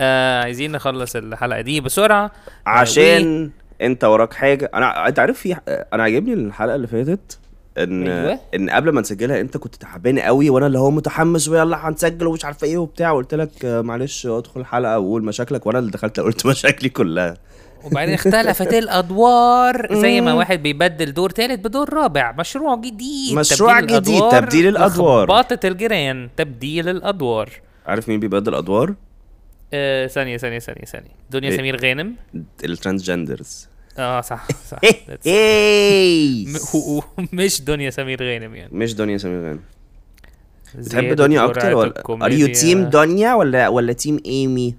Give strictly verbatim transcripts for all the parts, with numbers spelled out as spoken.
آه عايزين نخلص الحلقه دي بسرعه عشان آه انت وراك حاجه. انا انت عارف في انا عاجبني الحلقه اللي فاتت ان أيوة. ان قبل ما نسجلها انت كنت تعبان قوي وانا اللي هو متحمس ويلا هنسجل ومش عارفه ايه وبتاع، وقلت لك معلش ادخل الحلقه واقول مشاكلك، وانا اللي دخلت قلت مشاكلي كلها وبعدين اختلفت الادوار زي ما واحد بيبدل دور ثالث بدور رابع. مشروع جديد مشروع تبديل جديد الأدوار. تبديل الادوار باطه الجيران تبديل الادوار. عارف مين بيبدل ادوار؟ آه ثانيه ثانيه ثانيه ثانيه دنيا إيه؟ سمير غانم الترانسجندرز. اه صح صح مش دنيا سمير غانم يعني مش دنيا سمير غانم. بتحب دنيا اكتر ولا ار يو تيم دنيا ولا ولا تيم ايمي؟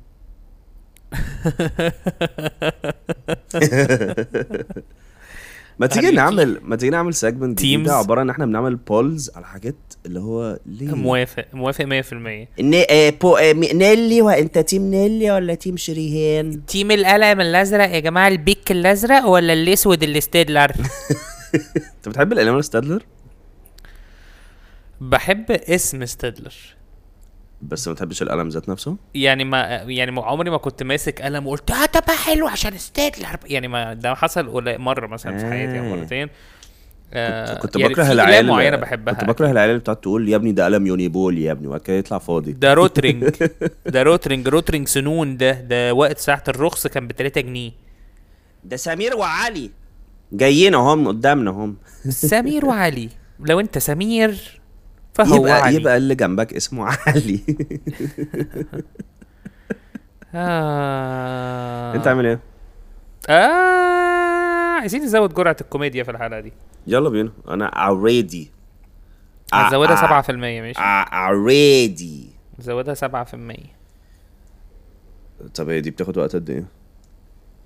ما تيجي نعمل ما تيجي نعمل سيجمنت جديد عباره ان احنا بنعمل بولز على حاجات اللي هو ليه موافق موافق مية في المية ان نيلي. وانت تيم نيلي ولا تيم شريهان؟ تيم القلم الازرق يا جماعه، البيك الازرق ولا الاسود الاستيدلر؟ انت بتحب القلم الاستيدلر؟ بحب اسم استيدلر بس ما تحبش القلم ذات نفسه يعني. ما يعني عمري ما كنت ماسك قلم وقلت اه ده حلو عشان ستيدلر يعني، ما ده حصل مره مثلا في حياتي او مرتين. آه كنت يعني بكره العيال معينه بحبها، كنت بكره العيال بتاعت تقول يا ابني ده قلم يونيبول يا ابني وكده يطلع فاضي، ده روترينج ده روترينج روترينج سنون، ده ده وقت ساعه الرخص كان ب تلاتة جنيه. ده سمير وعلي جايين اهم قدامنا هم سمير وعلي. لو انت سمير يبقى علي. يبقى اللي جنبك اسمه علي. آه. انت عامل ايه؟ آه. عايزين نزود جرعة الكوميديا في الحلقة دي. يلا بينا. انا already. هزودها سبعة في المية ماشي. already. هزودها سبعة في المية. طب هي دي بتاخد وقت قد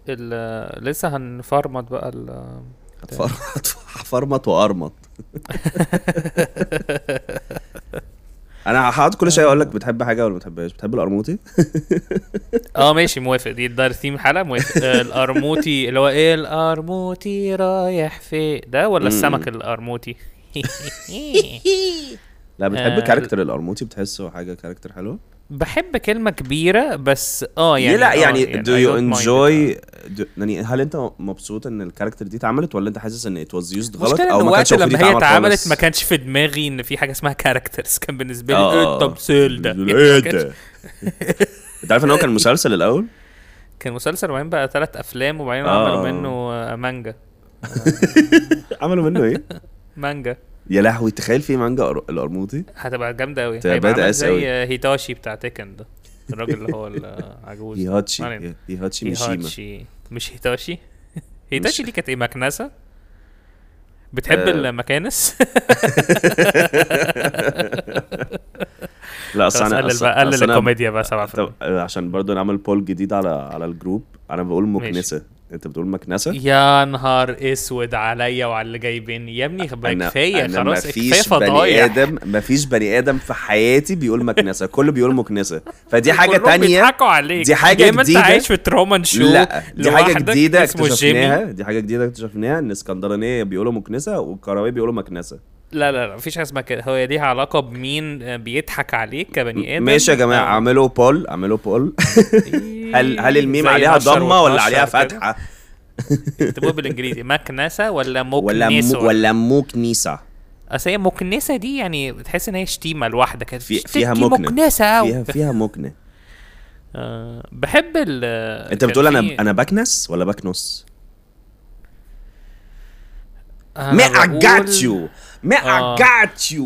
ايه؟ لسه هنفرمط بقى ال. هتفرمط هفرمط وارمط. انا هحط كل شيء اقول لك بتحب حاجه ولا ما بتحبهاش. بتحب القرموطي؟ اه ماشي موافق. دي الدار ثيم حلقه موافق. القرموطي اللي هو ايه القرموطي رايح فين ده ولا السمك القرموطي؟ لا بتحب كاركتر القرموطي، بتحسه حاجه كاركتر حلو. بحب كلمه كبيره بس اه يعني لا يعني دو يو انجوي يعني. هل انت مبسوط ان الكاركتر دي اتعملت ولا انت حاسس ان ات واز يوزد غلط او ما كانش لما هي اتعملت ما كانش في دماغي ان في حاجه اسمها كاركترز؟ كان بالنسبه لي ايه التمثيل ده؟ انت عارف ان هو كان مسلسل الاول، كان مسلسل وبعدين بقى ثلاث افلام وبعدين عملوا منه مانجا. عملوا منه ايه؟ مانجا. يا لهوي تخيل في مانجا القرموطي هتبقى جامده قوي، هيبقى زي هيتاشي بتاع تيكن ده الراجل اللي هو العجوز. هيتاشي هيتاشي ميشيما مش هيتاشي. هيتاشي دي كانت ايه مكنسه؟ بتحب أه المكانس؟ لا اصل انا اقلل الكوميديا بقى سبعة في المية عشان برضو نعمل بول جديد على على الجروب. انا بقول مكنسه انت بتقول مكنسه. يا نهار اسود عليا وعلى اللي جايبين يا ابني. كفايه خلاص كفايه فضايح. ادم مفيش بني ادم في حياتي بيقول مكنسه، كله بيقول مكنسه. فدي حاجه تانية، دي حاجه جديده. انت عايش في ترومان شو؟ لا دي حاجه جديده اكتشفناها، دي حاجه جديده اكتشفناها ان اسكندرانيه بيقولوا مكنسه والكراويه بيقولوا مكنسه. لا لا لا مفيش حاجه اسمها كده. هو ليها علاقه بمين بيضحك عليك كبني ادم. ماشي يا جماعه اعملوا بول اعملوا بول. هل هل الميم عليها ضمه ولا عليها فتحه؟ اكتبوها بالانجليزي مكنسه ولا مكنسه ولا مكنسه. اصل مكنسه دي يعني بتحس ان هي شتيمه لوحدها كده، فيها مكنسه فيها فيها مكنه. بحب ال انت بتقول انا انا بكنس ولا بكنس؟ ما got you ما آه. I got you.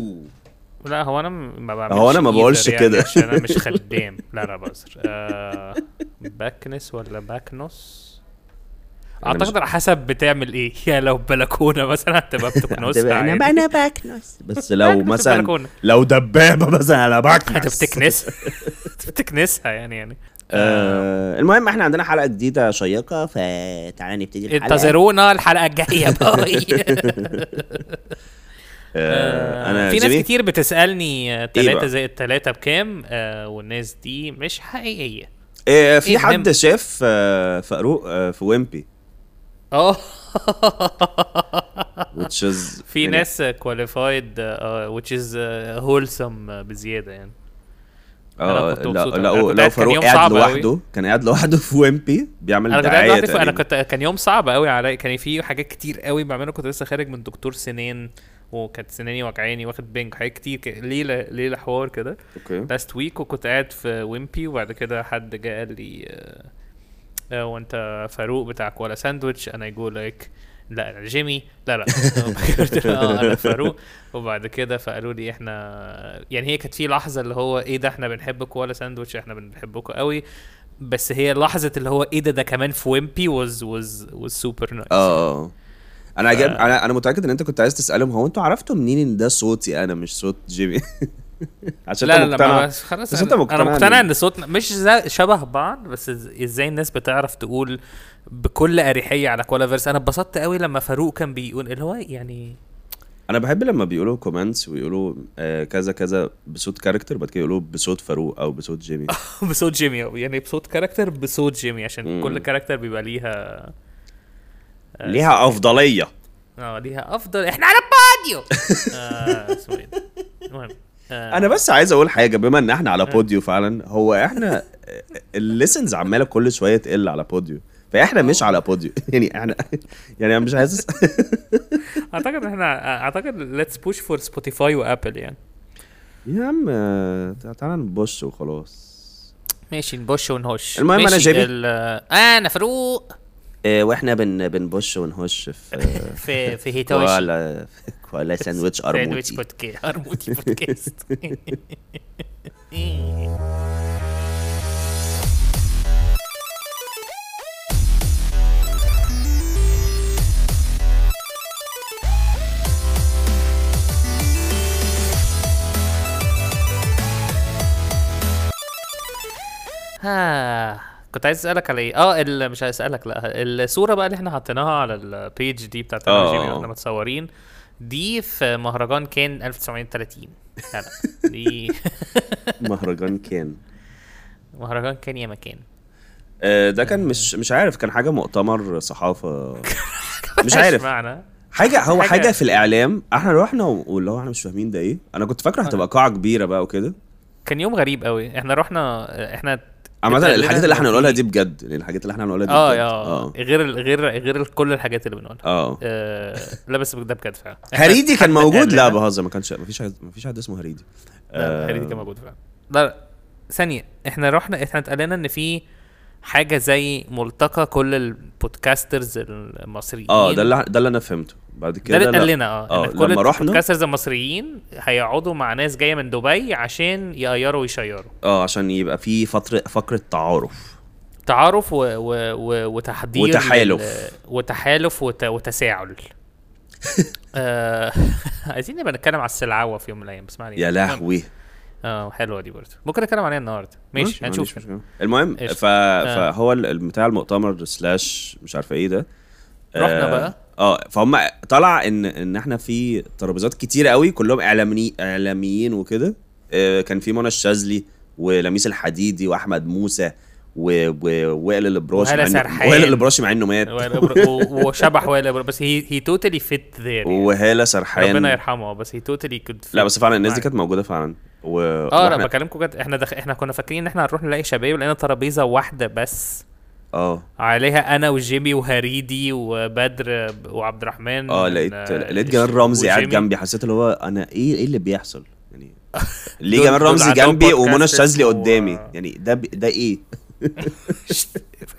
لا هو أنا ما بعملش. هو أنا ما بقولش كده. يعني أنا مش خدام. لا أنا بقصر. آه بكنس ولا بكنس؟ أعتقد على حسب بتعمل إيه. يا لو بلكونة مثلا هتبقى بتكنس. أنا أنا بكنس. بس لو مثلا لو دبابة مثلا أنا بكنس. هتبتكنس. بتكنسها يعني يعني. آه المهم احنا عندنا حلقه جديده شيقه، فتعالى نبتدي الحلقه. انتظرونا الحلقه الجايه باي. آه انا في ناس كتير بتسالني ثلاثة زائد ثلاثة بكام، آه والناس دي مش حقيقيه. آه في إيه حد شاف آه فاروق آه في ويمبي اه في ناس كواليفايد which is wholesome بزياده يعني. اه لو لو فاروق قاعد لوحده كان قاعد لوحده في ويمبي بيعمل دعايه. انا انا كنت كان يوم صعب قوي علي، كان في حاجات كتير قوي بعملها، كنت لسه خارج من دكتور سنان وكانت سناني وجعاني واخد بنج حاجات كتير ك... ليله ليله حوار كده لاست ويك، وكنت قاعد في ويمبي وبعد كده حد جه قال لي هو انت فاروق بتاعك ولا ساندويتش؟ انا يقول لك لا جيمي لا لا اه انا فاروق. وبعد كده فقالوا لي احنا يعني هي كانت في لحظه اللي هو ايه ده احنا بنحبك ولا ساندويتش احنا بنحبكوا قوي، بس هي لحظه اللي هو ايه ده ده كمان في ويمبي وز وز سوبر نايس. اه انا عجب انا انا متاكد ان انت كنت عايز تسالهم هو انتوا عرفتوا منين ان ده صوتي انا مش صوت جيمي؟ عشان لا لا خلاص انا مقتنع ان صوتنا مش شبه بعض، بس ازاي الناس بتعرف تقول بكل اريحيه على كولا فيرس. انا اتبسطت قوي لما فاروق كان بيقول اللي هو يعني انا بحب لما بيقولوا كومنتس ويقولوا آه كذا كذا بصوت كاركتر، بعد كده يقولوا بصوت فاروق او بصوت جيمي. بصوت جيمي يعني بصوت كاركتر بصوت جيمي عشان م. كل كاركتر بيبقى ليها آه ليها افضليه اه ليها افضل. احنا على باديو اه سوري المهم آه. انا بس عايز اقول حاجه، بما ان احنا على آه. بوديو فعلا، هو احنا الليسنز عماله كل شويه تقل على بوديو، فاحنا مش على بوديو يعني احنا يعني انا مش حاسس. اعتقد احنا اعتقد ليتس بوش فور سبوتيفاي وابل يعني يا عم تعالى نبوش وخلاص. ماشي نبوش ونهش. المهم انا جايب انا فاروق آه واحنا بن بنبوش ونهش في آه في في هيتوش ولا ولا ساندويتش ارموتي ارموتي بودكاست. ها كنت عايز اسالك على ايه؟ اه مش هسالك لا، الصوره بقى اللي احنا حطيناها على البيج دي بتاعت الجيمي واحنا متصورين دي في مهرجان كان ألف وتسعمية وتلاتين. لا لا دي مهرجان كان مهرجان كان يا مكان آه ده كان مش مش عارف كان حاجه مؤتمر صحافه مش عارف معنى حاجه هو حاجه, حاجة في الاعلام. احنا روحنا واللي هو احنا مش فاهمين ده ايه. انا كنت فاكره هتبقى قاعه كبيره بقى وكده. كان يوم غريب قوي. احنا روحنا احنا عمدا الحاجات اللي احنا بنقولها دي بجد، الحاجات اللي احنا بنقولها دي اه اه غير غير غير كل الحاجات اللي بنقولها اه, آه لا بس ده بجد فعلا. هريدي كان موجود لا بهزر ما كانش ما فيش ما فيش حد اسمه هريدي آه هريدي كان موجود فعلا. لا ثانيه احنا رحنا احنا اتقالنا ان في حاجه زي ملتقى كل البودكاسترز المصريين اه ده اللي ده اللي انا فهمته بعد كده. ده قال لنا اه كل البودكاسترز المصريين هيقعدوا مع ناس جايه من دبي عشان يغيروا ويشيروا اه عشان يبقى في فتره فقره تعارف تعارف و... و... و... وتحضير وتحالف وتحالف وت... وتساعل. آه... عايزين نبقى نتكلم على السلعوه في يوم من الايام. اسمعني يا لهوي اه حلوه دي برضه ممكن نتكلم عليها النهارده. ماشي هنشوف. المهم ف... فهو بتاع المؤتمر سلاش مش عارفه ايه ده رحنا بقى اه فهم. طلع ان ان احنا في ترابيزات كتير قوي كلهم اعلاميين اعلاميين وكده. آه كان في منى الشاذلي ولميس الحديدي واحمد موسى ووائل البراشي وائل البراشي مع انه مات وشبح وائل بس هي هي توتالي فيت ذير وهاله سرحان ربنا يرحمه بس هي توتالي كنت لا بس فعلا الناس دي كانت موجوده فعلا و... اه انا بكلمكم بجد. احنا دخ... احنا كنا فاكرين ان احنا هنروح نلاقي شباب لقينا ترابيزه واحده بس اه عليها انا وجيمي وهريدي وبدر وعبد الرحمن. اه لقيت لقيت جمال رمزي قاعد جنبي حسيت اللي هو انا ايه ايه اللي بيحصل يعني ليه جمال رمزي جنبي ومنى الشاذلي و... قدامي يعني ده ب... ده ايه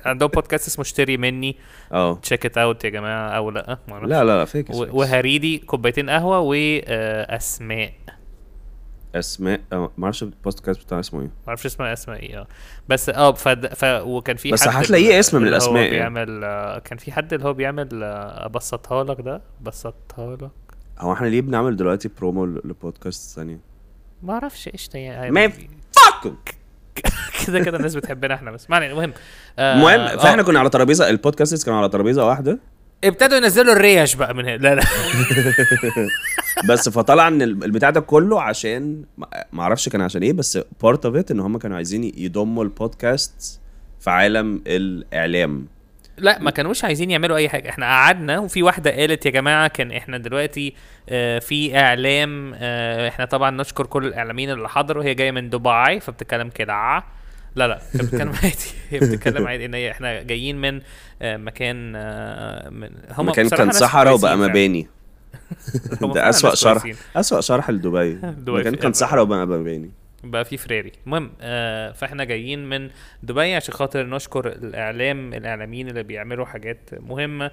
عندهم بودكاست اسمه اشتري مني اه تشيك ات اوت يا جماعه او لا معرفش. لا لا فاكر و... وهريدي كوبايتين قهوه واسماء اسماء ما اعرفش البودكاست بتاع اسمه ايه ما اعرفش اسمه اسماء ايه اه بس اه ف... ف وكان في بس هتلاقيه اسم من الاسماء بيعمل آه كان في حد اللي هو بيعمل آه ابسطها لك ده بسطها لك. هو احنا ليه بنعمل دلوقتي برومو لبودكاست ثانيه ما اعرفش ايش ده ما فك كده كده الناس بتحبنا احنا بس معنى المهم المهم آه فاحنا آه. كنا على ترابيزه البودكاست كانوا على ترابيزه واحده ابتدوا ينزلوا الريش بقى من هنا لا لا بس فطلع ان البتاع ده كله عشان ما اعرفش كان عشان ايه بس بارت اوف ات ان هم كانوا عايزين يضموا البودكاست في عالم الاعلام لا ما كانوش عايزين يعملوا اي حاجه. احنا قعدنا وفي واحده قالت يا جماعه كان احنا دلوقتي آه في اعلام، آه احنا طبعا نشكر كل الاعلاميين اللي حضروا، هي جايه من دبي فبتتكلم كده، لا لا كانت بتتكلم عادي، هي بتتكلم عادي ان احنا جايين من آه مكان آه من هم مكان كان صحراء وبقى مباني. ده اسوأ شرح اسوأ شرح لدبي. مكان كان صحراء وبقى مباني بقى في فراري. المهم آه فاحنا جايين من دبي عشان خاطر نشكر الاعلام، الاعلاميين اللي بيعملوا حاجات مهمه.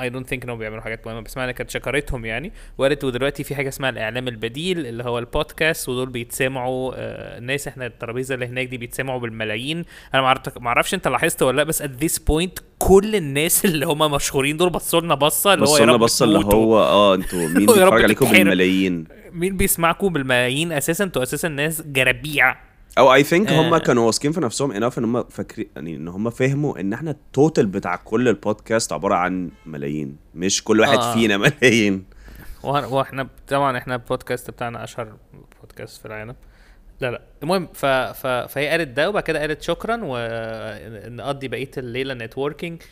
اي دونت ثينك انهم بيعملوا حاجات مهمه، بس معنى كانت شكرتهم يعني. وقالت ودلوقتي في حاجه اسمها الاعلام البديل اللي هو البودكاست، ودول بيتسمعوا آه الناس، احنا الترابيزه اللي هناك دي بيتسمعوا بالملايين. انا ما اعرفش انت لاحظت ولا لا، بس ات ذيس بوينت كل الناس اللي هم مشهورين دول بصوا لنا بصه اللي هو يا رب بصوا اللي هو اه انتوا مين بيتفرج عليكم بالملايين، مين بيسمعكم بالملايين اساسا، انتوا اساسا ناس جرابيع. او اي ثينك هم كانوا واثقين في نفسهم اناف ان هم فاكرين يعني ان هم فهموا ان احنا التوتال بتاع كل البودكاست عباره عن ملايين، مش كل واحد آه. فينا ملايين. واحنا طبعا احنا البودكاست بتاعنا اشهر بودكاست في العالم. لا لا المهم ف... ف... فهي قالت ده، وبعد كده قالت شكرا ونقضي بقيه الليله نتوركينج.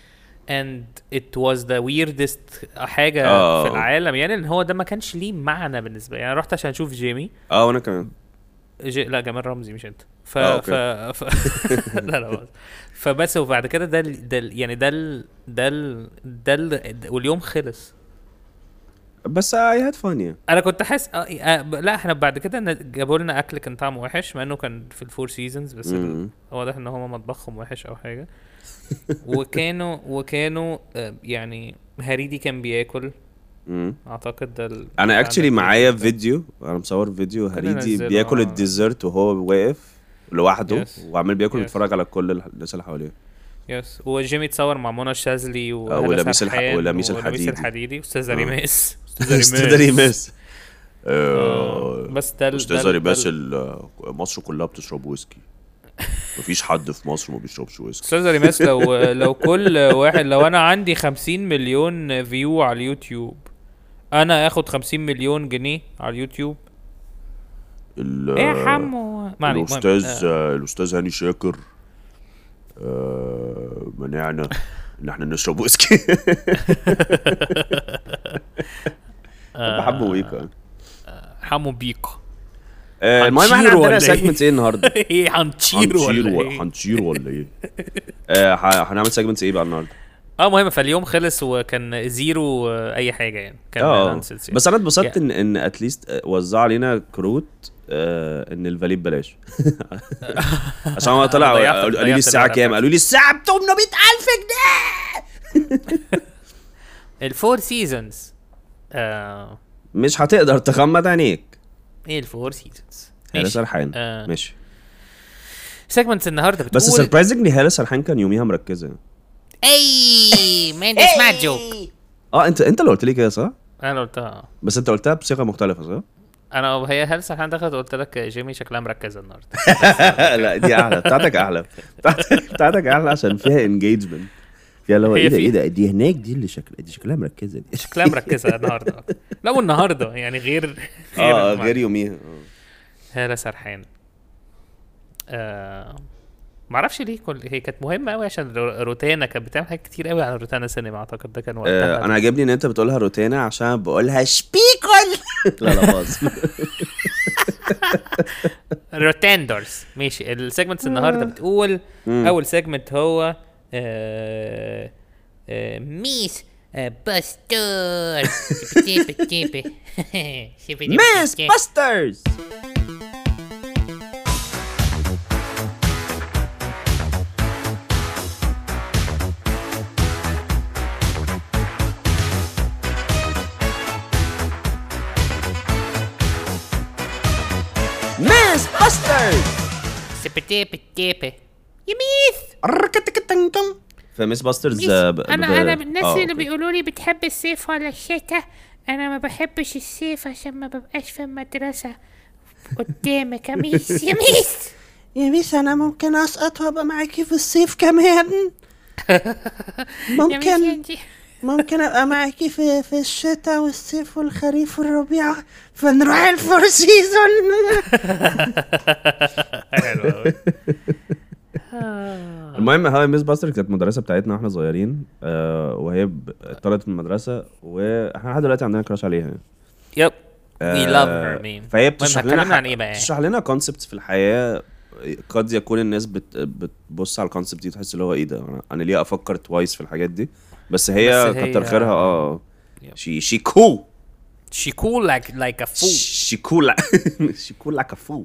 and it was the weirdest حاجه أوه. في العالم يعني، ان هو ده ما كانش ليه معنى بالنسبه يعني. رحت عشان اشوف جيمي اه وانا كمان جي... لا جمال رمزي مش انت ف ف... ف لا لا بس. فبس وبعد كده ده دل... يعني ده دل... ده دل... ده دل... واليوم خلص. بس اي هاد فانيه انا كنت حاسس أه أه لا احنا بعد كده جابوا لنا اكل كان طعمه وحش، مع انه كان في الفور سيزونز، بس واضح ان هم مطبخهم وحش او حاجه. وكانوا وكانوا يعني هريدي كان بياكل اعتقد ده ال... انا اكشلي معايا فيديو، انا مصور فيديو هريدي بياكل آه. الديزرت وهو واقف لوحده yes. وعمال بياكل يتفرج على كل الناس اللي حواليه. يس وجيمي تصور مع منى الشاذلي ولميس الحديدي ولميس الحديدي استاذ ريماس استاذ ريماس بس ده استاذ ريماس مصر كلها بتشرب ويسكي، مفيش حد في مصر ما بيشربش ويسكي. استاذ ريماس لو لو كل واحد، لو انا عندي خمسين مليون فيو على اليوتيوب انا اخد خمسين مليون جنيه على اليوتيوب. ايه حمو الاستاذ الاستاذ هاني شاكر آه منعنا ان احنا نشرب ويسكي. بحبه ويكا حمو بيكا. المهم احنا عندنا سيجمنت ايه النهارده؟ ايه هنشير ولا هنشير ولا ايه؟ هنعمل سيجمنت ايه بقى النهارده؟ اه المهم فاليوم خلص وكان زيرو اي حاجه يعني، كان بس انا اتبسطت ان ان اتليست وزع علينا كروت آه ان الفاليت بلاش. عشان ما طلع قالوا لي الساعه كام، قالوا لي الساعه ب تمنمية الف جنيه. الفور سيزونز آه مش هتقدر تغمض عينيك. ايه الفور سيزونز؟ هلا سرحان آه ماشي. سيجمنت النهارده بتقول بس سربرايزنجلي هلا سرحان كان يوميها مركزه. اي ما انتش مع جوك. اه انت انت اللي قلت لي كده صح؟ انا قلتها بس انت قلتها بصيغه مختلفه صح؟ انا وهي هل سرحان دخلت قلت لك جيمي شكلها مركزه النهارده. لا دي احلى بتاعتك، احلى بتاعتك احلى عشان فيها انجيجمنت. يا لو ايه ده ايه ده دي هناك دي اللي شكل دي شكلها مركزه دي شكلها مركزه النهارده. لا والنهارده يعني غير غير اه غير يوميها. هلا سرحان آه ما اعرفش ليه كل هي كانت مهمه قوي عشان روتانا كانت بتعمل حاجات كتير قوي على روتانا سينما اعتقد ده كان وقتها. آه انا عجبني ان انت بتقولها روتانا عشان بقولها شبيكل. لا لا باظ. روتاندرز ماشي. السيجمنتس النهارده بتقول اول سيجمنت هو آه آه ميس آه باستر ميس باسترز. ميس باسترز سبتي بتيبي يا ميس ركتكتنكم. فميس باسترز انا انا من الناس اللي بيقولوا لي بتحب الصيف ولا الشتاء؟ انا ما بحبش الصيف عشان ما ببقاش في المدرسه قدامك يا ميس. يا ميس يا ميس انا ممكن اسقط وابقى معاكي في الصيف كمان، ممكن ممكن ابقى معاكي في في الشتاء والصيف والخريف والربيع، فنروح الفور سيزون. المهم هاي ميس باستر كانت مدرسه بتاعتنا واحنا صغيرين آه، وهي اتطردت من المدرسه واحنا لحد دلوقتي عندنا كراش عليها يعني. يب وي لاف هير مين. فهي بتشرح لنا عن ايه بقى؟ بتشرح لنا كونسبتس في الحياه قد يكون الناس بت... بتبص على الكونسبت دي تحس اللي هو ايه ده، انا ليه افكر توايس في الحاجات دي؟ بس هي كتر خيرها اه شي شي كول شي كول لايك لايك ا فول شي كول شي كول لايك ا فول.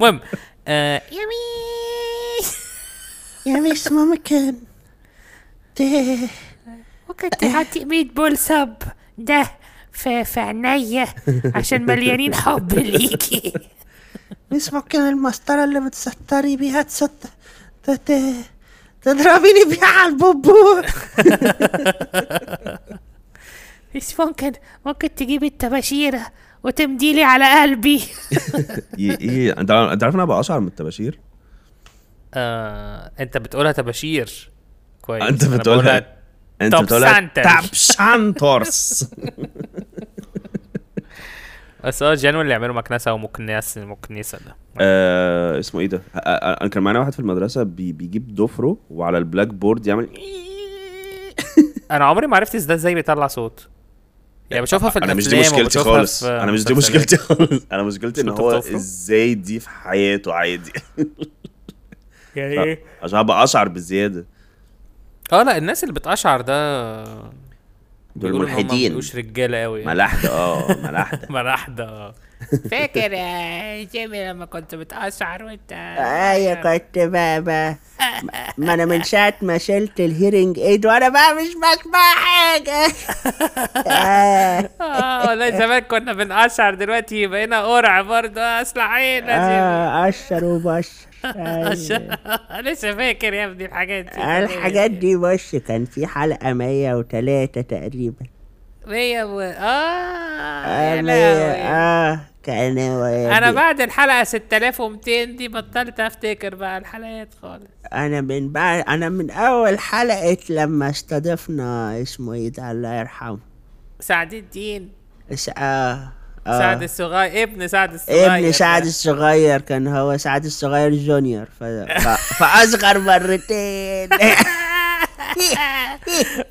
المهم يامي يامي اسمه مكان ده وكنت حاطط ميت بول سب ده في في عينيا عشان مليانين حب ليكي. اسمه كان المسطره اللي بتستري بيها تسطر تضربيني بيها على البوبو. اسمه كان ممكن تجيب التباشيره وتمدي لي على قلبي. ايه انت عارف انا بقشعر من التباشير؟ آه، انت بتقولها تباشير كويس، انت بتقولها انت بتقولها تابشانتورس. بس اه جانو اللي يعملوا مكنسه ومكنسه مكنسه ده آه، اسمه ايه ده؟ انا كان معانا واحد في المدرسه بي بيجيب ضفره وعلى البلاك بورد يعمل. انا عمري ما عرفت ازاي ازاي بيطلع صوت يعني. بشوفها في الافلام. انا مش دي مشكلتي خالص انا مش دي مشكلتي خالص انا مشكلتي ان هو ازاي دي في حياته عادي يعني ايه عشان ابقى اشعر بزياده. اه لا الناس اللي بتقشعر ده دول ملحدين مش رجاله قوي يعني. ملحده اه ملحده ملحده فاكر يا جيمي لما كنت بتقشعر وانت ايوه كنت بابا ما انا من ساعه ما شلت الهيرنج ايد وانا بقى مش بسمع حاجه. اه والله زمان كنا بنقشعر دلوقتي بقينا قرع برضه اصل عيني اه قشر وبشر لسه فاكر يا ابني الحاجات دي الحاجات دي وش كان في حلقه مية وتلاتة تقريبا مية و... اه يا لهوي اه كان انا بعد الحلقه ستة آلاف ومئتين دي بطلت افتكر بقى الحلقات خالص. انا من بعد انا من اول حلقه لما استضفنا اسمه ايه ده الله يرحمه سعد الدين اه سعد الصغير ابن سعد الصغير ابن سعد الصغير كان هو سعد الصغير جونيور ف... ف... فأصغر مرتين.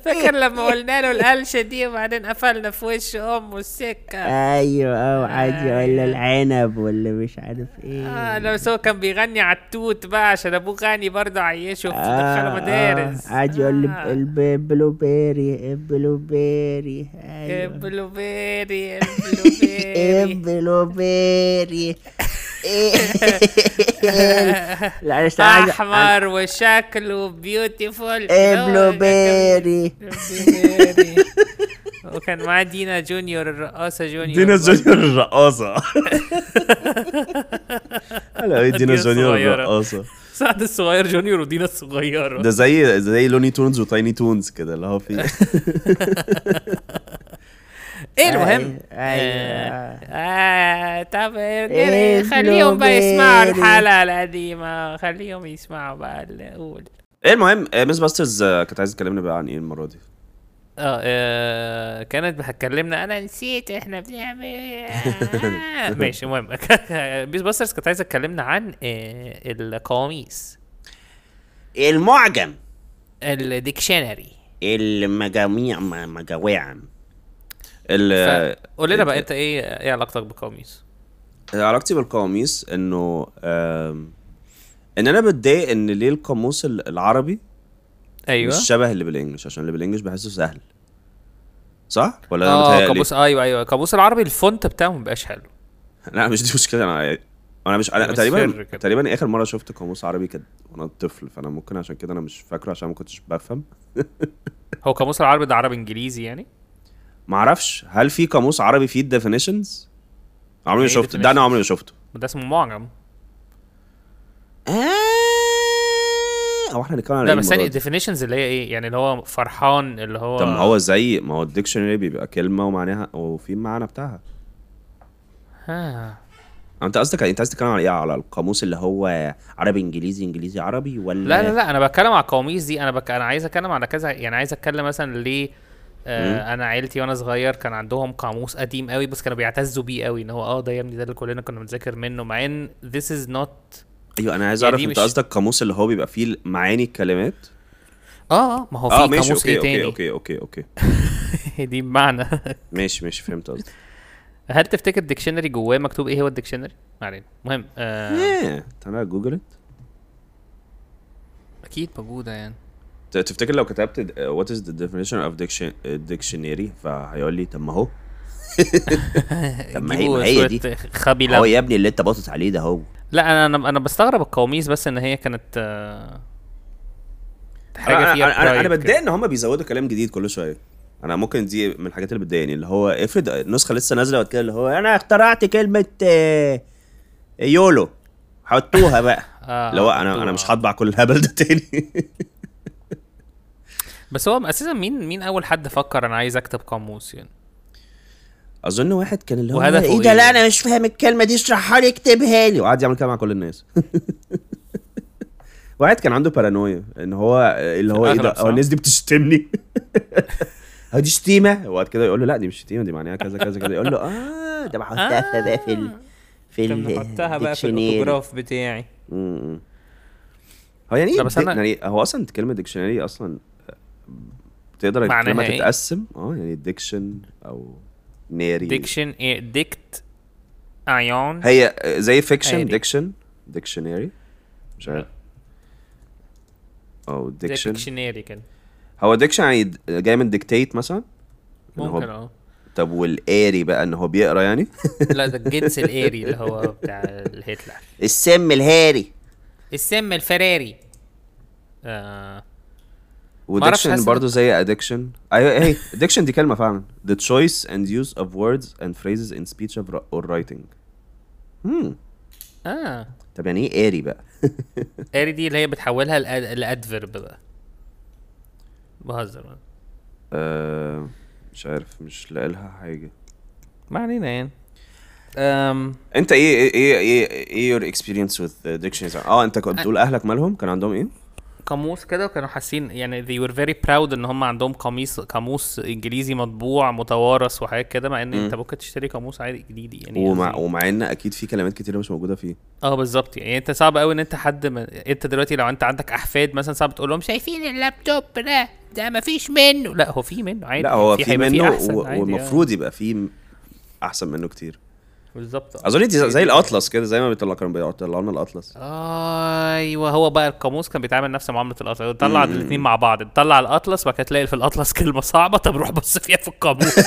فاكر لما قلنا له القلشة دي وبعدين قفلنا في وش أمه السكة؟ أيوة أو عادي ولا العنب ولا مش عارف إيه. آه لو سو كان بيغني على التوت بقى عشان أبوه غني برضه عيشه ودخله مدارس. آه عادي يقول البلو بيري البلو بيري البلو بيري البلو بيري احمر وشكله بيوتيفول بلو بيري. وكان معاه دينا جونيور الرقاصه جونيور دينا جونيور الرقاصه هلا دينا جونيور الرقاصه سعد الصغير جونيور ودينا الصغيره ده زي زي لوني تونز وتايني تونز كده اللي هو فيه ايه المهم اه طب خليهم بقى يسمعوا الحلقه القديمه خليهم يسمعوا بقى الاول. المهم ميس باسترز كنت عايز تكلمنا بقى عن ايه المره دي؟ اه كانت بتكلمنا انا نسيت احنا بنعمل آه ماشي. المهم ميس باسترز كانت عايزه تكلمنا عن القواميس المعجم الديكشنري المجاميع مجاوعا. قول لنا بقى انت ايه ايه علاقتك بالقواميس؟ علاقتي بالقواميس انه ان انا بتضايق ان ليه القاموس العربي ايوه مش شبه اللي بالانجلش عشان اللي بالانجلش بحسه سهل صح ولا انا متهيألي؟ اه قاموس ايوه ايوه القاموس العربي الفونت بتاعه ما بقاش حلو. لا مش دي مشكله انا انا مش انا تقريبا تقريبا اخر مره شفت قاموس عربي كده وانا طفل فانا ممكن عشان كده انا مش فاكره عشان ما كنتش بفهم. هو قاموس العربي ده عربي انجليزي يعني؟ معرفش هل في قاموس عربي فيه الديفينيشنز؟ عمري ما شفته ده انا عمري ما شفته. ده اسمه معجم. او احنا هنتكلم على ايه؟ لا بس يعني definitions اللي هي ايه يعني اللي هو فرحان اللي هو. طب ما هو زي ما هو الديكشنري بيبقى كلمه ومعناها وفي معنى بتاعها. ها انت قصدك انت عايز تتكلم على ايه؟ على القاموس اللي هو عربي انجليزي انجليزي عربي ولا؟ لا لا لا انا بتكلم على القواميس دي. انا بك... انا عايز اتكلم على كذا يعني. عايز اتكلم مثلا ليه آه انا عيلتي وانا صغير كان عندهم قاموس قديم قوي بس كانوا بيعتزوا بيه قوي ان هو اه ده يا ابني ده اللي كلنا كنا بنذاكر منه مع ان this is not. ايوه انا عايز اعرف يعني انت قصدك قاموس اللي هو بيبقى فيه معاني الكلمات. اه اه ما هو في قاموس ايه تاني. اوكي اوكي اوكي اوكي دي بمعنى ماشي ماشي فهمت قصدك. هل تفتكر ديكشنري جواه مكتوب ايه هو الديكشنري؟ ما علينا المهم ايه انا جوجلت اكيد موجوده يعني. تفتكر لو كتبت what is the definition of dictionary فهيقول لي طب ما هو طب ما هي ما هي دي هو يا ابني اللي انت باصص عليه ده هو. لا انا انا بستغرب القواميس بس ان هي كانت حاجه فيها انا انا, أنا بتضايق ان هم بيزودوا كلام جديد كل شويه. انا ممكن دي من الحاجات اللي بتضايقني اللي هو افرض النسخه لسه نازله وكده اللي هو انا اخترعت كلمه يولو حطوها بقى اللي هو انا انا مش هطبع كل الهبل ده تاني. بس هو اساسا مين مين اول حد فكر انا عايز اكتب قاموس يعني؟ اظن واحد كان اللي هو ايه ده لا انا مش فاهم الكلمه دي اشرحها لي اكتبها لي وقعد يعمل كده مع كل الناس. واحد كان عنده بارانويا ان هو اللي هو ايه ده هو الناس دي بتشتمني هو دي شتيمه وقعد كده يقول له لا دي مش شتيمه دي معناها كذا كذا كذا يقول له اه ده بحطها ده في ال في بنحطها بقى في الاوتوجراف بتاعي. امم هو يعني يعني هو اصلا كلمه ديكشنري اصلا تقدر الكلمه تتقسم اه يعني ديكشن او ناري ديكشن ايه ديكت ايون هي زي فيكشن ديكشن ديكشنري مش عارف او ديكشن ديكشنري كده هو ديكشن يعني جاي من ديكتيت مثلا ممكن اه. طب والاري بقى ان هو بيقرا يعني لا ده الجنس الاري اللي هو بتاع الهتلر السم الهاري السم الفراري آه. وديكشن برضه زي ادكشن. ايوه ايه ادكشن دي كلمه فعلا the choice and use of words and phrases in speech or writing. امم اه طب يعني ايه اري بقى؟ اري دي اللي هي بتحولها لادفيرب بقى. بهزر بقى آه مش عارف مش لاقي لها حاجه ما علينا يعني. امم انت ايه ايه ايه your experience with dictionaries؟ اه انت كنت بتقول اهلك مالهم كان عندهم ايه؟ قاموس كده وكانوا حاسين يعني they were very proud ان هم عندهم قاموس قاموس انجليزي مطبوع متوارث وحاجات كده مع ان انت ممكن تشتري قاموس عادي جديد يعني ومع يعني ومع ان اكيد في كلمات كتير مش موجوده فيه اه بالظبط يعني انت صعب قوي ان انت حد ما انت دلوقتي لو انت عندك احفاد مثلا صعب تقول لهم شايفين اللابتوب ده ده ما فيش منه لا هو في منه عادي لا هو في منه والمفروض يبقى فيه احسن منه كتير بالظبط. اظن دي زي الاطلس كده زي ما بيطلع كانوا بيطلعوا لنا الاطلس ايوه هو بقى القاموس كان بيتعامل نفس معامله الاطلس طلع الاثنين مع بعض طلع الاطلس وبعد كده تلاقي في الاطلس كلمه صعبه طب روح بص فيها في القاموس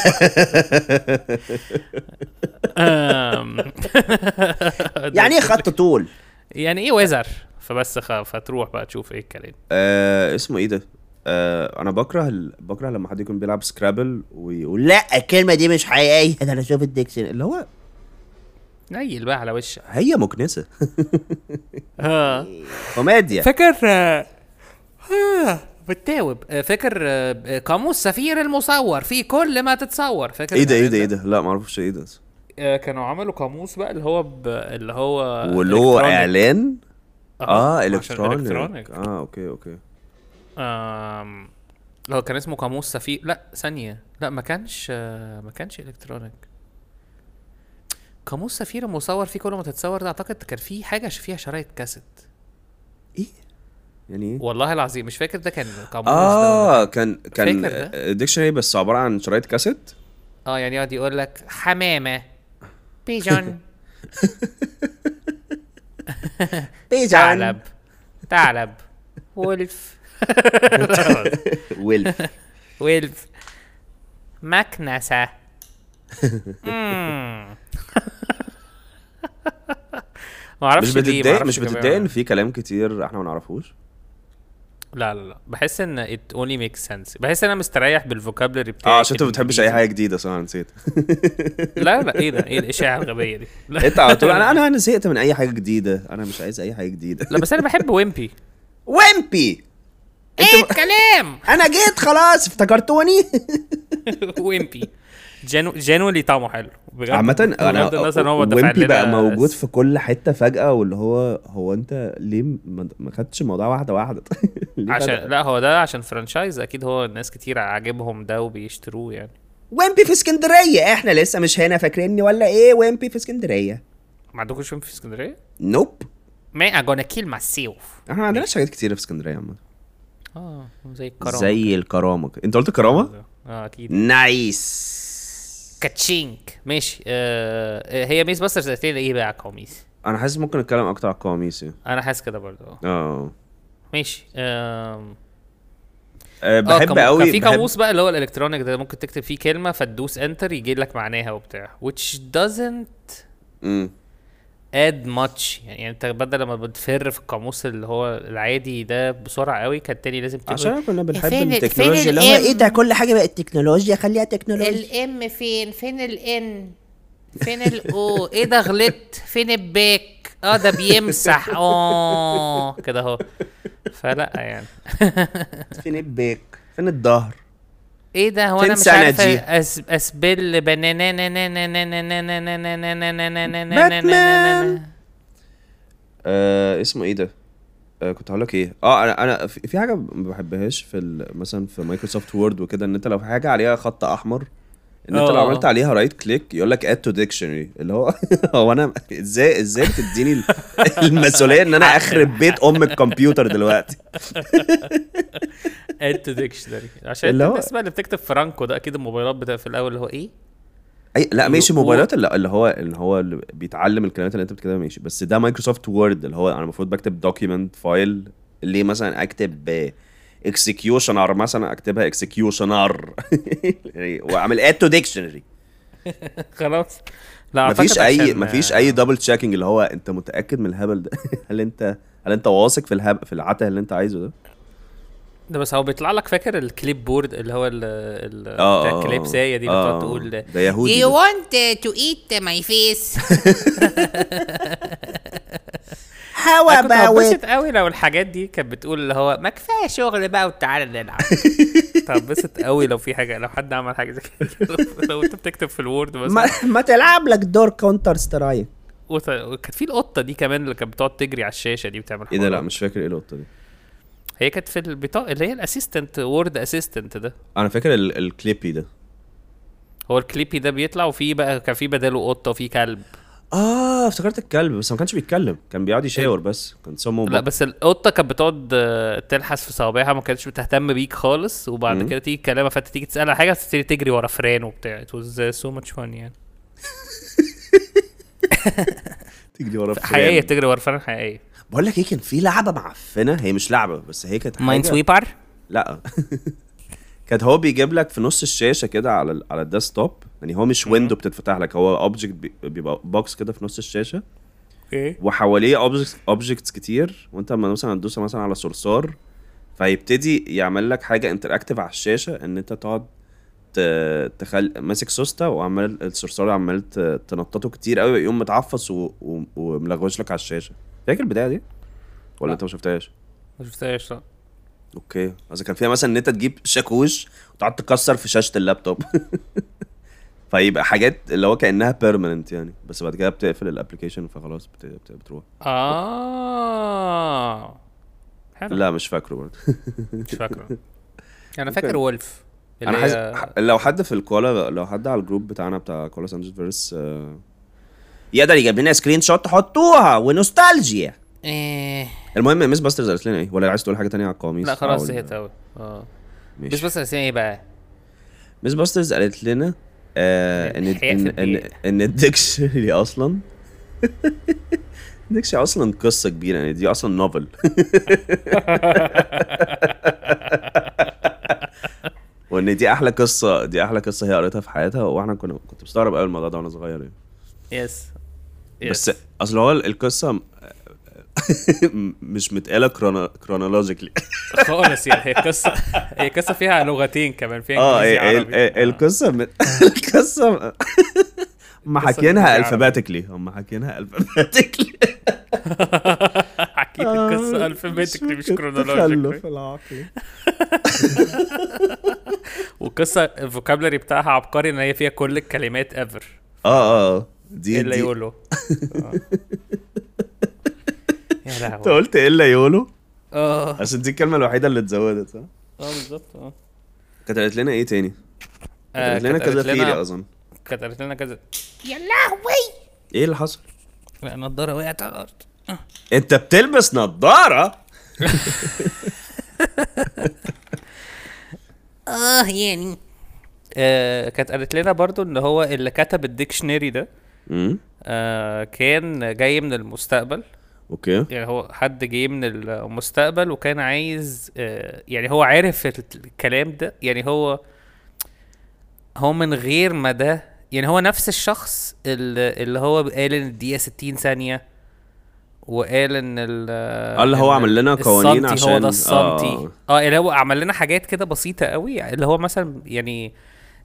يعني ايه خط طول يعني ايه وزر فبس فتروح بقى تشوف ايه الكلام آه اسمه ايه ده آه انا بكره ال... بكره لما حد يكون بيلعب سكرابل ويقول لا الكلمه دي مش حقيقيه انا اشوف الديكشن اللي هو نيل بقى على وشك هي مكنسه اه كوميديا فاكر اه بتتاوب فاكر قاموس سفير المصور في كل ما تتصور فاكر ايه ده ايه ده ايه ده لا ما اعرفش ايه ده كانوا عملوا قاموس بقى اللي هو اللي هو واللي هو اعلان اه الكترونيك اه اوكي اوكي امم لو كان اسمه قاموس سفير لا ثانيه لا ما كانش ما كانش الكترونيك قاموس سفير مصور فيه كل ما تتصور ده اعتقد كان فيه حاجه فيها شرايط كاسيت ايه يعني والله العظيم مش فاكر ده كان قاموس اه كان كان ديكشنري بس عباره عن شرايط كاسيت اه يعني يقعد يقول لك حمامه بيجون بيجون ثعلب ثعلب ولف ولف ولف مكنسه ما اعرفش ليه مش بتضايق ان في كلام كتير احنا ما نعرفوش لا لا لا بحس ان it only makes sense بحس ان انا مستريح بالفوكابلري بتاعي اه عشان انت ما بتحبش اي حاجه جديده صح انا نسيت لا لا ايه ده ايه الاشاعه الغبيه دي انت على طول انا انا نسيت من اي حاجه جديده انا مش عايز اي حاجه جديده لا بس انا بحب ويمبي ويمبي. ايه الكلام؟ انا جيت خلاص افتكرتوني. ويمبي جانو جانو اللي طعمه حلو عامة. انا ويمبي بقى موجود في كل حتة فجأة، واللي هو هو انت ليه ما خدتش الموضوع واحدة واحدة؟ عشان لا هو ده عشان فرانشايز اكيد، هو الناس كتير عاجبهم ده وبيشتروه يعني. ويمبي في اسكندرية، احنا لسه مش هنا فاكريني ولا ايه؟ ويمبي في اسكندرية. ما عندكوش ويمبي في اسكندرية؟ نوب. ما I'm gonna kill myself. احنا عندناش حاجات كتيرة في اسكندرية عامة. اه زي الكرامة. زي الكرامة. انت قلت الكرامة؟ اه اكيد. نايس. كاتشينك. ماشي. آه هي ميس باسترز قالت لنا ايه بقى على القواميس؟ انا حاسس ممكن اتكلم اكتر على القواميس. انا حاسس كده برضه. اه ماشي. آه أه بحب قوي. كان في قاموس بقى اللي هو الالكترونيك ده، ممكن تكتب فيه كلمه فتدوس انتر يجي لك معناها وبتاع، which doesn't م. add much يعني. انت بدل لما بتفر في القاموس اللي هو العادي ده بسرعه قوي، كان التاني لازم تبقى عشان كنا بنحب التكنولوجيا اللي هو ايه ده، كل حاجه بقت تكنولوجيا خليها تكنولوجيا. الام فين؟ فين الان؟ فين الاو؟ ايه ده غلطت؟ فين الباك؟ اه ده بيمسح اه كده اهو. فلا يعني فين الباك؟ فين الظهر؟ ايه ده هو انا مش عارف اسبل بنانا نانا نانا نانا نانا نانا نانا نانا نانا نانا اسمه ايه ده؟ كنت هقول لك ايه؟ اه انا انا في حاجه ما بحبهاش في مثلا في مايكروسوفت وورد وكده، ان انت لو حاجه عليها خط احمر ان انت لو عملت عليها رايت كليك يقول لك اد تو ديكشنري، اللي هو هو انا ازاي ازاي بتديني المسؤوليه ان انا اخرب بيت ام الكمبيوتر دلوقتي؟ اد تو ديكشنري عشان الناس بقى اللي بتكتب فرانكو ده اكيد الموبايلات بتاع في الاول اللي هو ايه؟ اي لا ماشي موبايلات اللي, اللي هو اللي هو اللي بيتعلم الكلمات اللي انت بتكتبها ماشي، بس ده مايكروسوفت وورد اللي هو انا المفروض بكتب دوكيمنت فايل اللي مثلا اكتب اكسكيوشنر مثلا اكتبها اكسكيوشنر واعمل اد تو ديكشنري خلاص. لا مفيش اي مفيش اي دبل تشيكنج اللي هو انت متاكد من الهبل ده؟ هل انت هل انت واثق في الهبل في العته اللي انت عايزه ده؟ ده بس هو بيطلع لك فاكر الكليب بورد اللي هو ال كليب سايه دي بتقعد تقول يو وانت تو ايت ماي فيس هوا بقى. بسيط قوي لو الحاجات دي كانت بتقول اللي هو ما كفايه شغل بقى وتعالى نلعب. طب بسيط قوي لو في حاجه، لو حد عمل حاجه زي كده، لو انت بتكتب في الوورد بس ما, ما تلعب لك دور كونتر سترايك. وكانت في القطه دي كمان اللي كانت بتقعد تجري على الشاشه دي بتعمل حاجه. ايه ده؟ لا مش فاكر ايه القطه دي. هي كانت في البطاقه اللي هي الاسيستنت وورد اسيستنت ده. انا فاكر الكليبي ده، هو الكليبي ده بيطلع وفي بقى كان في بداله قطه وفي كلب. اه افتكرت الكلب، بس ما كانش بيتكلم، كان بيقعد يشاور بس، كان سمه. لا بس القطه كانت بتقعد تلحس في صوابعها، ما كانتش بتهتم بيك خالص، وبعد كده تيجي كلامها فانت تيجي تسالها حاجه تبتدي تجري ورا فران وبتاع. It was so much fun يعني. تجري ورا فران حقيقيه، تجري ورا فران حقيقيه. بقول لك ايه، كان في لعبه معفنه، هي مش لعبه بس هي كانت ماين سويبر. لا كانت هو بيجيب لك في نص الشاشه كده على ال على الديسكتوب، يعني هو مش ويندو بتتفتح لك، هو اوبجكت بيبقى بوكس كده في نص الشاشه اوكي وحواليه اوبجكتس اوبجكتس كتير، وانت لما مثلا تدوس مثلا على سورسار فيبتدي يعمل لك حاجه انتراكتيف على الشاشه، ان انت تقعد تخل ماسك سوسته وعمال السورسار عمال تنططه كتير قوي يقوم متعفص وملغوش لك على الشاشه. فاكر البدايه دي ولا انت ما شفتهاش؟ ما شفتهاش. لا اوكي، اذا كان فيها مثلا ان انت تجيب شاكوش وتقعد تكسر في شاشه اللابتوب فيبقى حاجات اللي هو كانها بيرمننت يعني، بس بعد كده بتقفل الابلكيشن فخلاص بت... بت... بتروح. اه حلو. لا مش فاكره برضه. مش فاكره. انا فاكر وولف. انا حاسس لو حد في الكولا، لو حد على الجروب بتاعنا بتاع كولا سانجز فيرس آه... يقدر يجيب لنا سكرين شوت تحطوها ونوستالجيا. ايه المهم ميس باسترز قالت لنا ايه؟ ولا عايز تقول حاجه تانية على القواميس؟ لا خلاص زهقت قوي. اه ميس باسترز ايه بقى؟ ميس باسترز قالت لنا آه ان ان ان, إن الديكشنري اصلا الديكشنري اصلا قصه كبيره يعني، دي اصلا نوفل. وان دي احلى قصه، دي احلى قصه هي قريتها في حياتها، واحنا كنا كنت مستغرب قوي الموضوع ده وانا صغير يعني. يس بس اصل هو القصه مش متقاله كرونولوجيكلي خالص يعني. هي قصه، هي قصه فيها لغتين كمان، فيها انجليزي وعربي. اه القصه القصه هم حاكينها الفاباتيكلي، هم حاكينها الفاباتيكلي القصة الفابيتيكلي مش كرونولوجيكلي العقلي. والقصة الفوكابلري بتاعها عبقري ان هي فيها كل الكلمات ايفر. اه اه دي اللي يقوله. يا لهوي انت قلت ايه اللي يقوله؟ اه عشان دي الكلمة الوحيدة اللي اتزودت. اه اه بالظبط. اه كانت قالت لنا ايه تاني؟ قالت لنا كذا فيري اظن. كانت قالت لنا كذا. يا لهوي ايه اللي حصل؟ لا نضارة وقعت على الارض. انت بتلبس نضارة؟ اه يعني آه كانت قالت لنا برضو ان هو اللي كتب الديكشنري ده آه كان جاي من المستقبل. اوكي يعني هو حد جاي من المستقبل وكان عايز آه يعني هو عارف الكلام ده يعني هو هو من غير ما ده يعني هو نفس الشخص اللي هو قال ان الدقيقة ستين ثانية وقال ان اللي هو عمل لنا قوانين عشان هو ده السنتي اه, آه اللي هو عمل لنا حاجات كده بسيطة قوي اللي هو مثلا يعني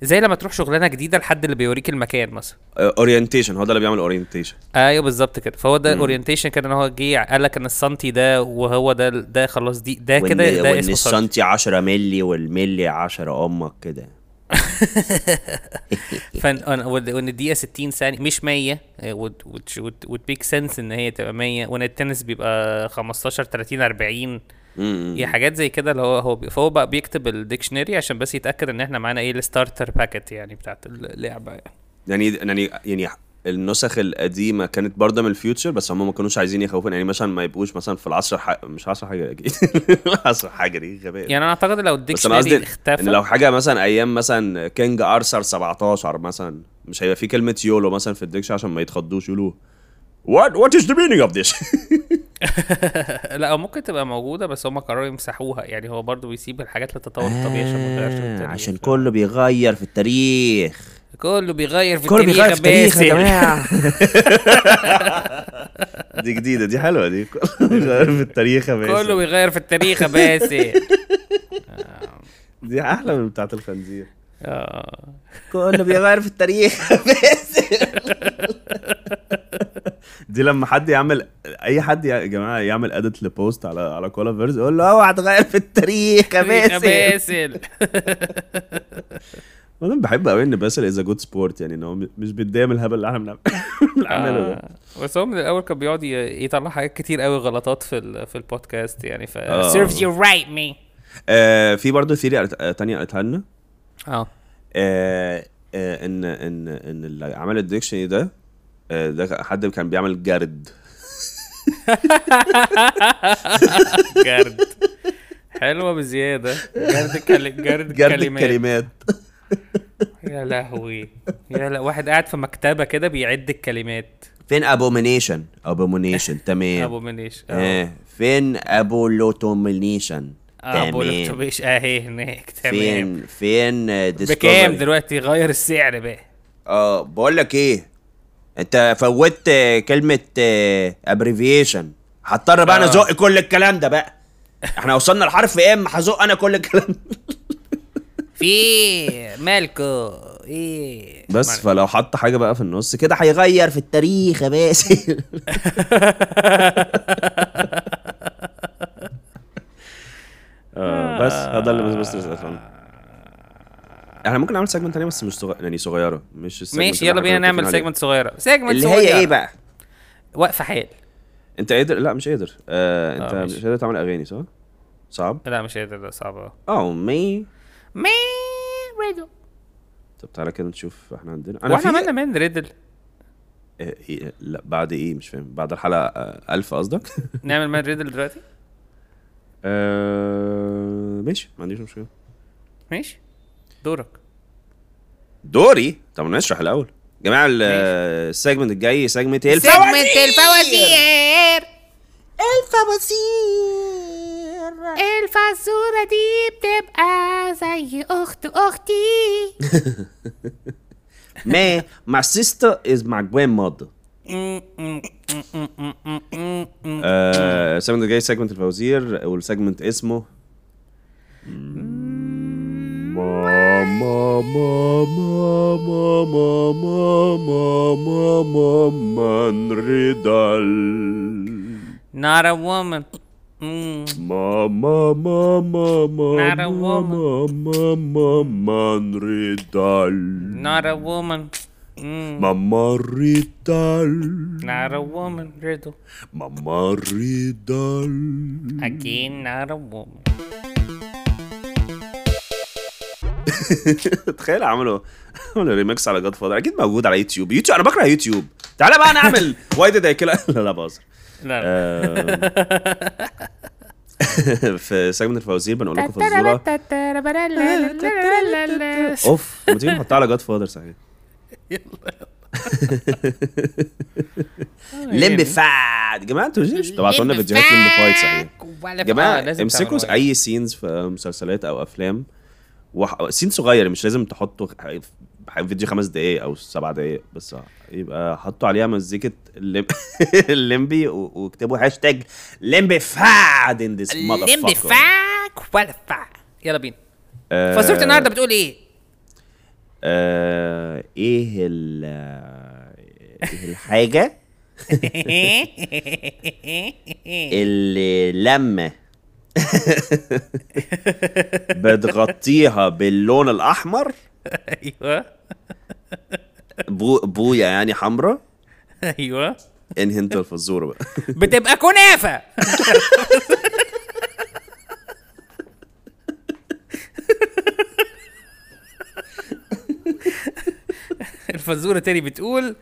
زي لما تروح شغلانة جديدة لحد اللي بيوريك المكان مثلا اورينتيشن هو ده اللي بيعمل اورينتيشن ايوه بالظبط كده فهو ده اورينتيشن كده ان هو جه قال لك ان السنتي ده وهو ده ده خلاص دي ده كده ده اسمه السنتي عشرة مللي والمللي عشرة امك كده فان وان الدقيقه ستين ثانيه مش مية would make sense ان هي تبقى مية وان التنس بيبقى خمستاشر تلاتين أربعين يا حاجات زي كده اللي هو هو فهو بقى بيكتب الديكشنري عشان بس يتاكد ان احنا معانا ايه الستارتر باكت يعني بتاعه اللعبه يعني يعني يعني النسخ القديمه كانت برضه من الفيوتشر بس هم ما كانوش عايزين يخوفون يعني مثلا ما يبقوش مثلا في العصر ح... مش عصر حاجه اكيد عصر حجري غباء يعني انا اعتقد لو الديكشنري اختفى لو حاجه مثلا ايام مثلا كينج ارثر سبعتاشر مثلا مش هيبقى في كلمه يولو مثلا في الديكشنري عشان ما يتخضوش يقولوا what what is the meaning of this لا ممكن تبقى موجوده بس هم قرروا يمسحوها يعني هو برضه بيسيب الحاجات للتطور الطبيعي عشان ما تغيرش التاريخ عشان كله بيغير في التاريخ كله بيغير في التاريخ يا جماعه دي جديده دي حلوه دي بيغير في التاريخ بس كله بيغير في التاريخ بس دي احلى من بتاعه الخنزير اه كله بيغير في التاريخ بس دي لما حد يعمل اي حد يا جماعه يعمل اديت لبوست على على كولا فيرز يقول له اوعى تغير في التاريخ يا باسل انا بحب قوي ان باسل از جود سبورت يعني انه مش بيتضايق من الهبل اللي احنا بنعمله ده بس هو من الاول كان بيقعد يطلع حاجات كتير قوي غلطات في في البودكاست يعني ف سيرفز يو رايت مي في برضه ثيري ثانيه قالتها لنا اه ان ان ان اللي عمل الديكشنري ده ده حد كان بيعمل جرد جرد حلوه بزياده جرد جرد كلمات يا لهوي يا لا واحد قاعد في مكتبه كده بيعد الكلمات فين ابومينيشن ابومينيشن تمام ابومينيشن اه فين ابولوتومينيشن ابولوتوميش اهي هناك تمام فين فين بكام دلوقتي غير السعر بقى اه بقول لك ايه انت فوتت كلمه ابريفيشن هضطر بقى انا ازق كل الكلام ده بقى احنا وصلنا لحرف ام هزق انا كل الكلام ده في مالكو ايه بس مالكو. فلو حط حاجه بقى في النص كده هيغير في التاريخ يا باسل بس هذا اللي بس بس اصلا احنا ممكن نعمل سيجمنت ثانيه بس مش صغيره يعني صغيره مش السيجمنت ماشي يلا بينا نعمل سيجمنت صغيره سيجمنت اللي صغيرة. هي ايه بقى واقفه حال انت قادر لا مش قادر آه انت مش قادر تعمل اغاني صح صعب لا مش قادر ده صعب اه مي مي ريدل طب تعالى كده نشوف احنا عندنا انا واحنا عملنا من ريدل إيه لا بعد ايه مش فاهم بعد الحلقه ألف قصدك نعمل من ريدل دلوقتي آه... ماشي ما عنديش مشكله ماشي دورك دوري طب نشرح الاول جماعه السيجمنت الجاي سيجمنت الفوازير الفوازير الفوازير الفازورة دي بتبقى زي أخت أختي ما my sister is my grandmother السيجمنت الجاي سيجمنت الفوازير والسيجمنت اسمه ماما ماما ماما ماما ماما من ريدل Not a woman. Mm. Mama, mama, mama, not a woman. Mama, mama, Rital. Not a woman. Mm. Mama Rital. Not a woman, Riddle. Mama Rital. Again, not a woman. تخيل عملوا عملوا ريمكس على جاد فاذر، اكيد موجود على يوتيوب. يوتيوب انا بكره يوتيوب. تعالى بقى نعمل واي ديد اي كيل. لا لا بهزر. لا في سجن الفوازير بنقول لكم فزوره. اوف، ما تيجي نحطها على جاد فاذر صحيح. يلا لمبي فايت يا جماعه. انتوا مش تبعتوا لنا فيديوهات لمبي فايت صحيح يا جماعه. امسكوا اي سينز في مسلسلات او افلام، سين صغير، مش لازم تحطه فيديو خمس دقايق او سبع دقايق بس، يبقى حطوا عليها مزيكه الليمبي واكتبوا هاشتاج ليمبي فاد ان ذس ماذر فاكر. ليمبي فاك ولا فاك. يلا بينا. أه فصورة النهارده بتقول ايه؟ أه ايه ال ايه الحاجه اللي لما بتغطيها باللون الاحمر؟ ايوه بو بويا يعني حمراء. ايوه انت الفزوره بقى بتبقى كنافه. الفزوره تاني بتقول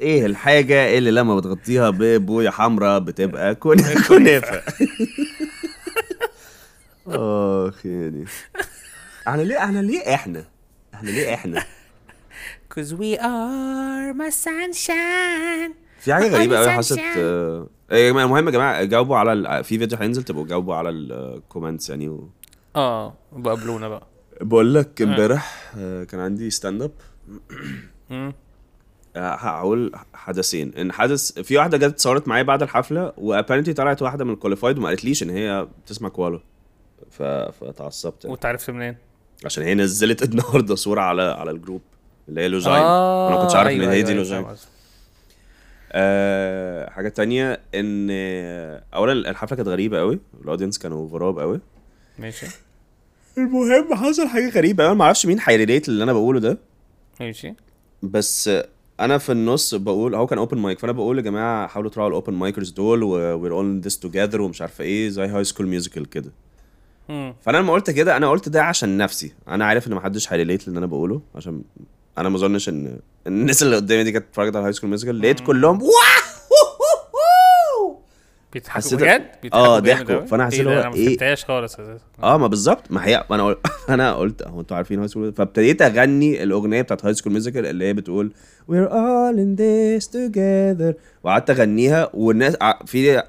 ايه الحاجه اللي لما بتغطيها ببويا حمراء بتبقى كنافه. اخ يعني احنا ليه احنا ليه احنا احنا ليه احنا cuz we are my sunshine. في حاجه غريبه قوي حصلت يا جماعه. المهم يا جماعه جاوبوا على ال... في فيديو هينزل، تبقوا جاوبوا على الكومنتس يعني و... اه وقابلونا بقى. بقول لك امبارح كان عندي ستاند اب. هقول حدثين. ان حدث في واحده جت اتصورت معايا بعد الحفله، وابارنتلي طلعت واحده من الكواليفايد وما قالتليش ان هي بتسمع كوالا، فتعصبت. وتعرفت منين؟ عشان هي نزلت النهارده صوره على على الجروب اللي هي لوجاين. آه انا ما كنتش عارف ان هي دي لوجاين. آه حاجه تانية، ان اولا الحفله كانت غريبه قوي، الاودينس كانوا غراب قوي. ماشي. المهم حصل حاجه غريبه، انا ما اعرفش مين هيريليت اللي انا بقوله ده. ماشي. بس انا في النص بقول هو كان اوبن مايك، فانا بقول يا جماعه حاولوا تراعوا الاوبن مايكرز دول وير اول ذس توجذر ومش عارفه ايه، زي هاي سكول ميوزيكال كده. فانا لما قلت كده انا قلت ده عشان نفسي، انا عارف ان محدش هيريليت اللي انا بقوله، عشان انا ما اظنش ان الناس اللي قدامي دي كانت اتفرجت على هاي سكول ميوزيكال. لقيت كلهم بيضحكوا بجد، اه ضحكوا. فانا حسيت ايه، انا ما فهمتهاش خالص اساسا. اه ما بالظبط، ما هي انا قلت انا قلت هو انتوا عارفين هاي سكول، فابتديت اغني الاغنيه بتاعت هاي سكول ميوزيكال اللي هي بتقول وير اول ان ذيس توجذر، وقعدت اغنيها والناس في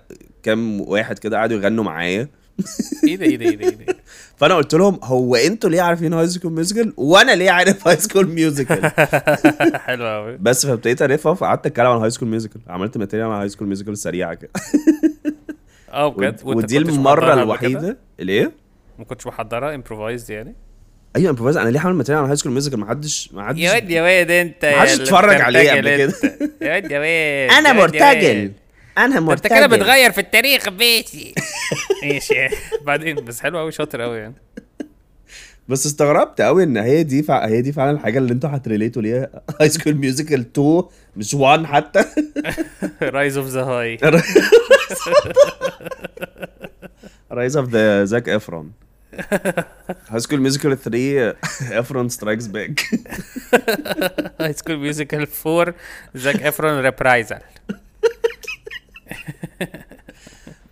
كام واحد كده قعدوا يغنوا معايا. ايه ده ايه ده ايه ده. فانا قلت لهم هو انتوا ليه عارفين هاي سكول ميوزيكال وانا ليه عارف هاي سكول ميوزيكال؟ حلو قوي. بس فابتديت الفه، فقعدت اتكلم عن هاي سكول ميوزيكال، عملت ماتيريال عن هاي سكول ميوزيكال سريعه كده. اه بجد. ودي المره الوحيده اللي ايه ما كنتش محضره امبروفايز يعني. ايوه امبروفايز. انا ليه هعمل ماتيريال عن هاي سكول ميوزيكال؟ ما حدش ما حدش يا واد يا واد انت ما حدش اتفرج عليه قبل كده. يا واد يا واد انا مرتجل، انا مرتجل، انت كده بتغير في التاريخ بيتي. ماشي. بعدين بس حلو قوي، شاطر قوي يعني. بس استغربت قوي ان هي دي فع هي دي فعلا الحاجه اللي انتوا هتريليتوا ليها هاي سكول ميوزيكال اتنين مش واحد حتى. رايز اوف ذا هاي، رايز اوف ذا زاك افرون. هاي سكول ميوزيكال تلاتة افرون سترايكس باك. هاي سكول ميوزيكال أربعة زاك افرون ريبرايزال.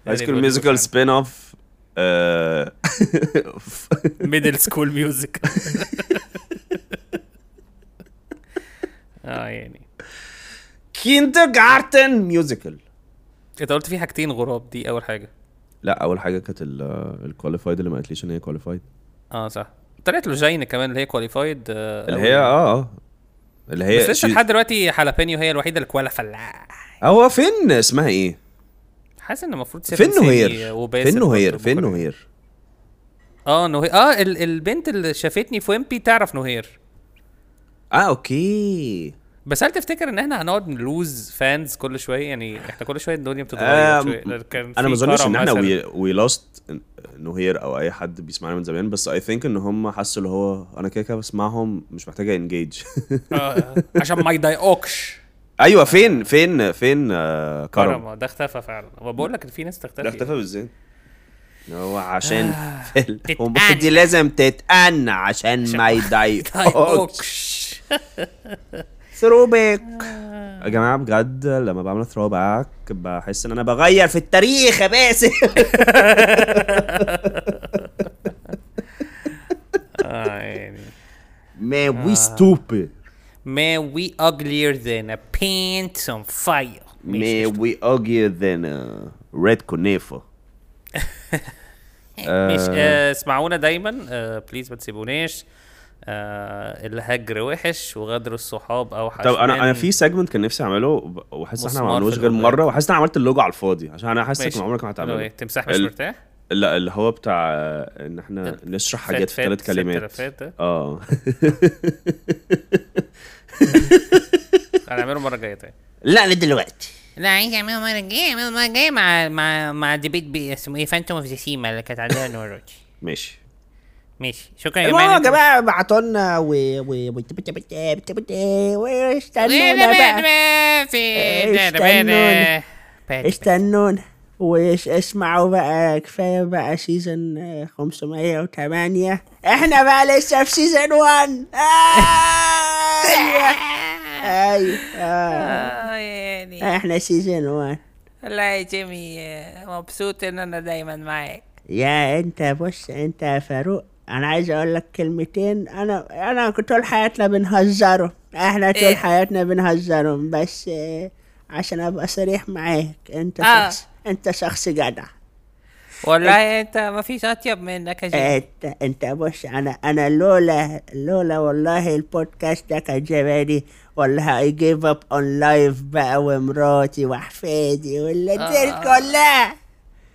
هاي سكول ميوزيكال سبين اوف ميدل سكول ميوزيكال. اه يعني كيندرجارتن ميوزيكال. انت قلت في حاجتين غراب، دي اول حاجه. لا اول حاجه كانت الكواليفايد اللي ما قالتليش ان هي كواليفايد. اه صح. طلعت له جاينه كمان اللي هي كواليفايد، اللي هي اه اللي هي بس لسه لحد دلوقتي حلبانيو هي الوحيده اللي كواليفايد. هو فين اسمها ايه؟ حاسس ان المفروض فين نهير فين نهير فين نهير اه نهير اه البنت اللي شافتني في ويمبي تعرف نهير. اه اوكي بس هل تفتكر ان احنا هنقعد نلوز فانز كل شويه؟ يعني احنا كل شويه الدنيا بتتغير شويه. انا ما اظنش ان احنا وي لوست نوهير او اي حد بيسمعنا من زمان, بس اي ثينك ان هم حسوا اللي هو انا كده كده بسمعهم مش محتاجه انجيج عشان ما يضايقكش. ايوه فين فين فين كرم, كرم ده اختفى فعلا. وبقول لك ان في ناس تختفى. ده اختفى ازاي؟ هو عشان هم دي لازم تتقنع عشان ما يضايقكش ثروبك. يا جماعه بجد لما بعمل ثروبك بحس ان انا بغير في التاريخ يا باسل. اه يعني ما وي ستوبيد, ما وي اغلير ذان ا بينت اون فاير, ما وي اغلير ذان ا ريد كونيفر. اسمعونا دايما بليز, ما تسيبوناش. آه الهجر وحش وغدر الصحاب او حاجه. طب انا انا في سيجمنت كان نفسي اعمله وحاسس احنا ما عملناش غير مره, وحاسس انا عملت اللوجو على الفاضي عشان انا حاسس ان عمرك ما هتعمله. تمسح مش مرتاح؟ لا اللي هو بتاع ان احنا نشرح حاجات في ثلاث كلمات. اه هنعمله مره جايه تاني. لا ندي دلوقتي, لا عايز اعمله مره جايه, مره جايه مع مع مع ديبيت اسمه ايه, فانتوم اوف ذا سيما اللي كانت عندنا المره. ماشي ماشي شكرا يا مان. يا جماعه ابعتوا لنا و و استنونا استنونا واسمعوا بقى. كفايه بقى سيزون خمسمية وتمانية, احنا بقى لسه في سيزون واحد. اي اي احنا سيزون واحد. والله يا جيمي مبسوط ان انا دايما معاك. يا انت بص انت يا فاروق, انا عايز اقول لك كلمتين. انا انا طول حياتنا بنهزره, احنا طول إيه؟ حياتنا بنهزرهم, بس عشان ابقى صريح معاك انت آه. شخص انت شخص جدع والله. انت ما فيش اطيب منك يا جماعه. انت انت بص انا انا لولا لولا والله البودكاست ده كان جبالي والله. اي جيف اب اون لايف بقى ومراتي واحفادي واللي دي كلها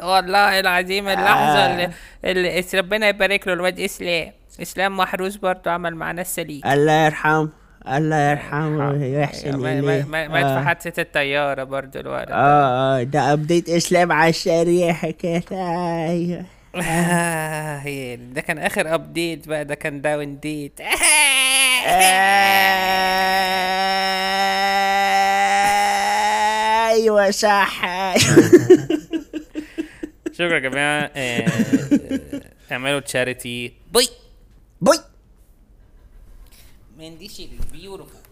والله العظيم. اللحظه آه. اللي ربنا يبارك له الواد اسلام. اسلام محروس برضه, عمل معنا السليك. الله يرحمه الله يرحمه ويحسن اليه. ما آه. في حادثه الطياره برضه الواد. اه اه ده ابديت اسلام على الشارع حكايه. ايوه آه. ده كان اخر ابديت بقى, ده كان داون ديت. ايوه صح. شكرا يا جماعه. اعملوا تشاريتي باي باي. Man, this shit is beautiful.